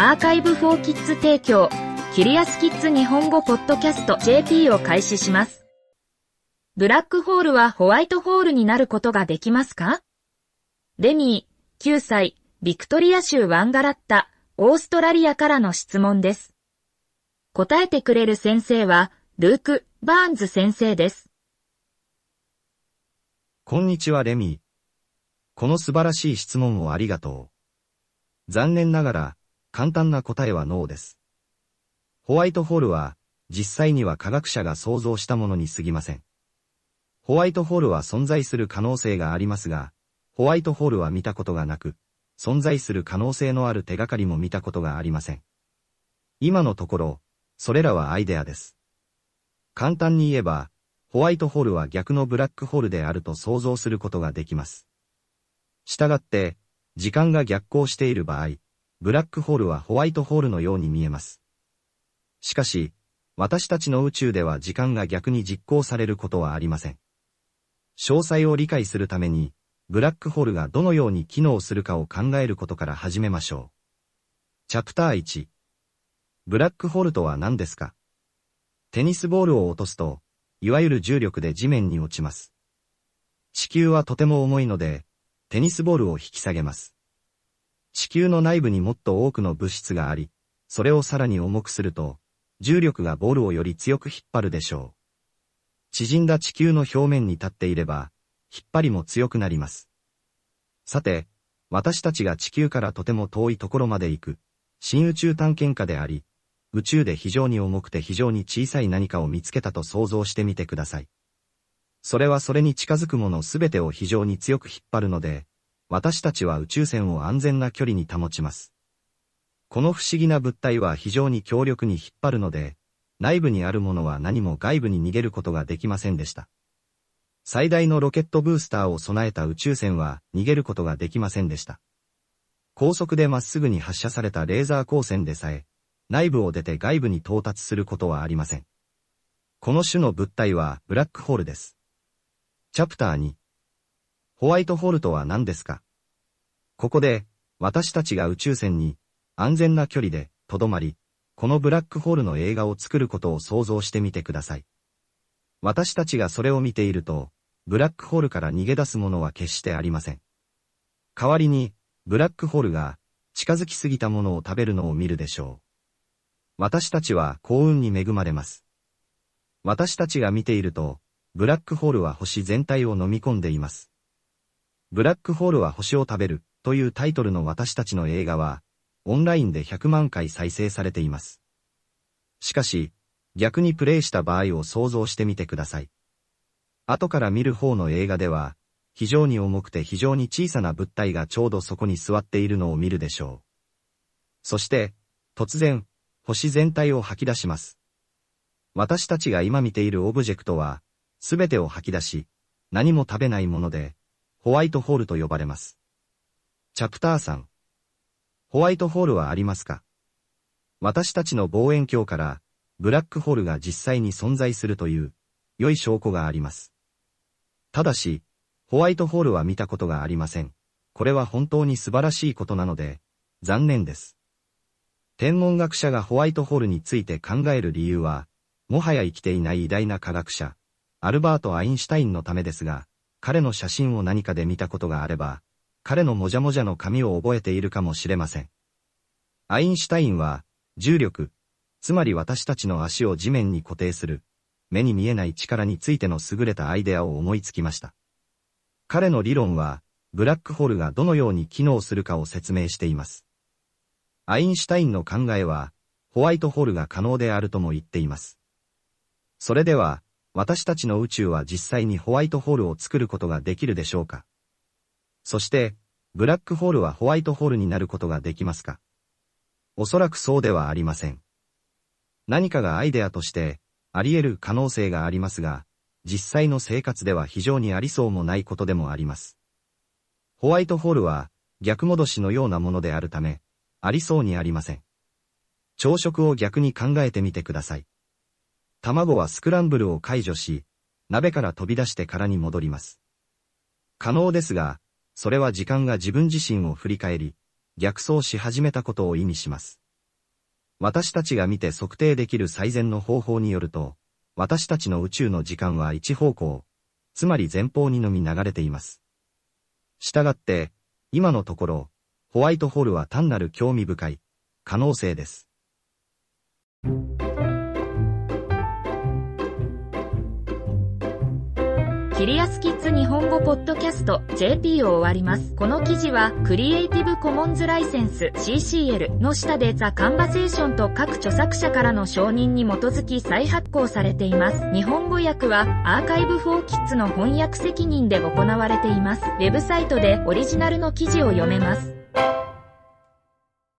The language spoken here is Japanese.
アーカイブフォーキッズ提供、キュリアスキッズ日本語ポッドキャスト JP を開始します。ブラックホールはホワイトホールになることができますか？レミー、9歳、ビクトリア州ワンガラッタ、オーストラリアからの質問です。答えてくれる先生は、ルーク・バーンズ先生です。こんにちはレミー。この素晴らしい質問をありがとう。残念ながら、簡単な答えはノーです。ホワイトホールは、実際には科学者が想像したものに過ぎません。ホワイトホールは存在する可能性がありますが、ホワイトホールは見たことがなく、存在する可能性のある手がかりも見たことがありません。今のところ、それらはアイデアです。簡単に言えば、ホワイトホールは逆のブラックホールであると想像することができます。したがって、時間が逆行している場合、ブラックホールはホワイトホールのように見えます。しかし、私たちの宇宙では時間が逆に実行されることはありません。詳細を理解するために、ブラックホールがどのように機能するかを考えることから始めましょう。チャプター1。ブラックホールとは何ですか？テニスボールを落とすと、いわゆる重力で地面に落ちます。地球はとても重いので、テニスボールを引き下げます。地球の内部にもっと多くの物質があり、それをさらに重くすると、重力がボールをより強く引っ張るでしょう。縮んだ地球の表面に立っていれば、引っ張りも強くなります。さて、私たちが地球からとても遠いところまで行く、新宇宙探検家であり、宇宙で非常に重くて非常に小さい何かを見つけたと想像してみてください。それはそれに近づくものすべてを非常に強く引っ張るので、私たちは宇宙船を安全な距離に保ちます。この不思議な物体は非常に強力に引っ張るので、内部にあるものは何も外部に逃げることができませんでした。最大のロケットブースターを備えた宇宙船は逃げることができませんでした。高速でまっすぐに発射されたレーザー光線でさえ、内部を出て外部に到達することはありません。この種の物体はブラックホールです。チャプター2。ホワイトホールとは何ですか？ここで、私たちが宇宙船に、安全な距離で、とどまり、このブラックホールの映画を作ることを想像してみてください。私たちがそれを見ていると、ブラックホールから逃げ出すものは決してありません。代わりに、ブラックホールが、近づきすぎたものを食べるのを見るでしょう。私たちは幸運に恵まれます。私たちが見ていると、ブラックホールは星全体を飲み込んでいます。ブラックホールは星を食べるというタイトルの私たちの映画は、オンラインで100万回再生されています。しかし、逆にプレイした場合を想像してみてください。後から見る方の映画では、非常に重くて非常に小さな物体がちょうどそこに座っているのを見るでしょう。そして、突然、星全体を吐き出します。私たちが今見ているオブジェクトは、すべてを吐き出し、何も食べないもので、ホワイトホールと呼ばれます。チャプター3。ホワイトホールはありますか？私たちの望遠鏡から、ブラックホールが実際に存在するという、良い証拠があります。ただし、ホワイトホールは見たことがありません。これは本当に素晴らしいことなので、残念です。天文学者がホワイトホールについて考える理由は、もはや生きていない偉大な科学者、アルバート・アインシュタインのためですが、彼の写真を何かで見たことがあれば、彼のもじゃもじゃの紙を覚えているかもしれません。アインシュタインは、重力、つまり私たちの足を地面に固定する、目に見えない力についての優れたアイデアを思いつきました。彼の理論は、ブラックホールがどのように機能するかを説明しています。アインシュタインの考えは、ホワイトホールが可能であるとも言っています。それでは、私たちの宇宙は実際にホワイトホールを作ることができるでしょうか？そして、ブラックホールはホワイトホールになることができますか？おそらくそうではありません。何かがアイデアとして、あり得る可能性がありますが、実際の生活では非常にありそうもないことでもあります。ホワイトホールは、逆戻しのようなものであるため、ありそうにありません。朝食を逆に考えてみてください。卵はスクランブルを解除し、鍋から飛び出して殻に戻ります。可能ですが、それは時間が自分自身を振り返り、逆走し始めたことを意味します。私たちが見て測定できる最善の方法によると、私たちの宇宙の時間は一方向、つまり前方にのみ流れています。したがって、今のところ、ホワイトホールは単なる興味深い可能性です。キュリアスキッズ日本語ポッドキャスト JP を終わります。この記事はクリエイティブコモンズライセンス CCL の下でザ・カンバセーションと各著作者からの承認に基づき再発行されています。日本語訳はアーカイブ4キッズの翻訳責任で行われています。ウェブサイトでオリジナルの記事を読めます。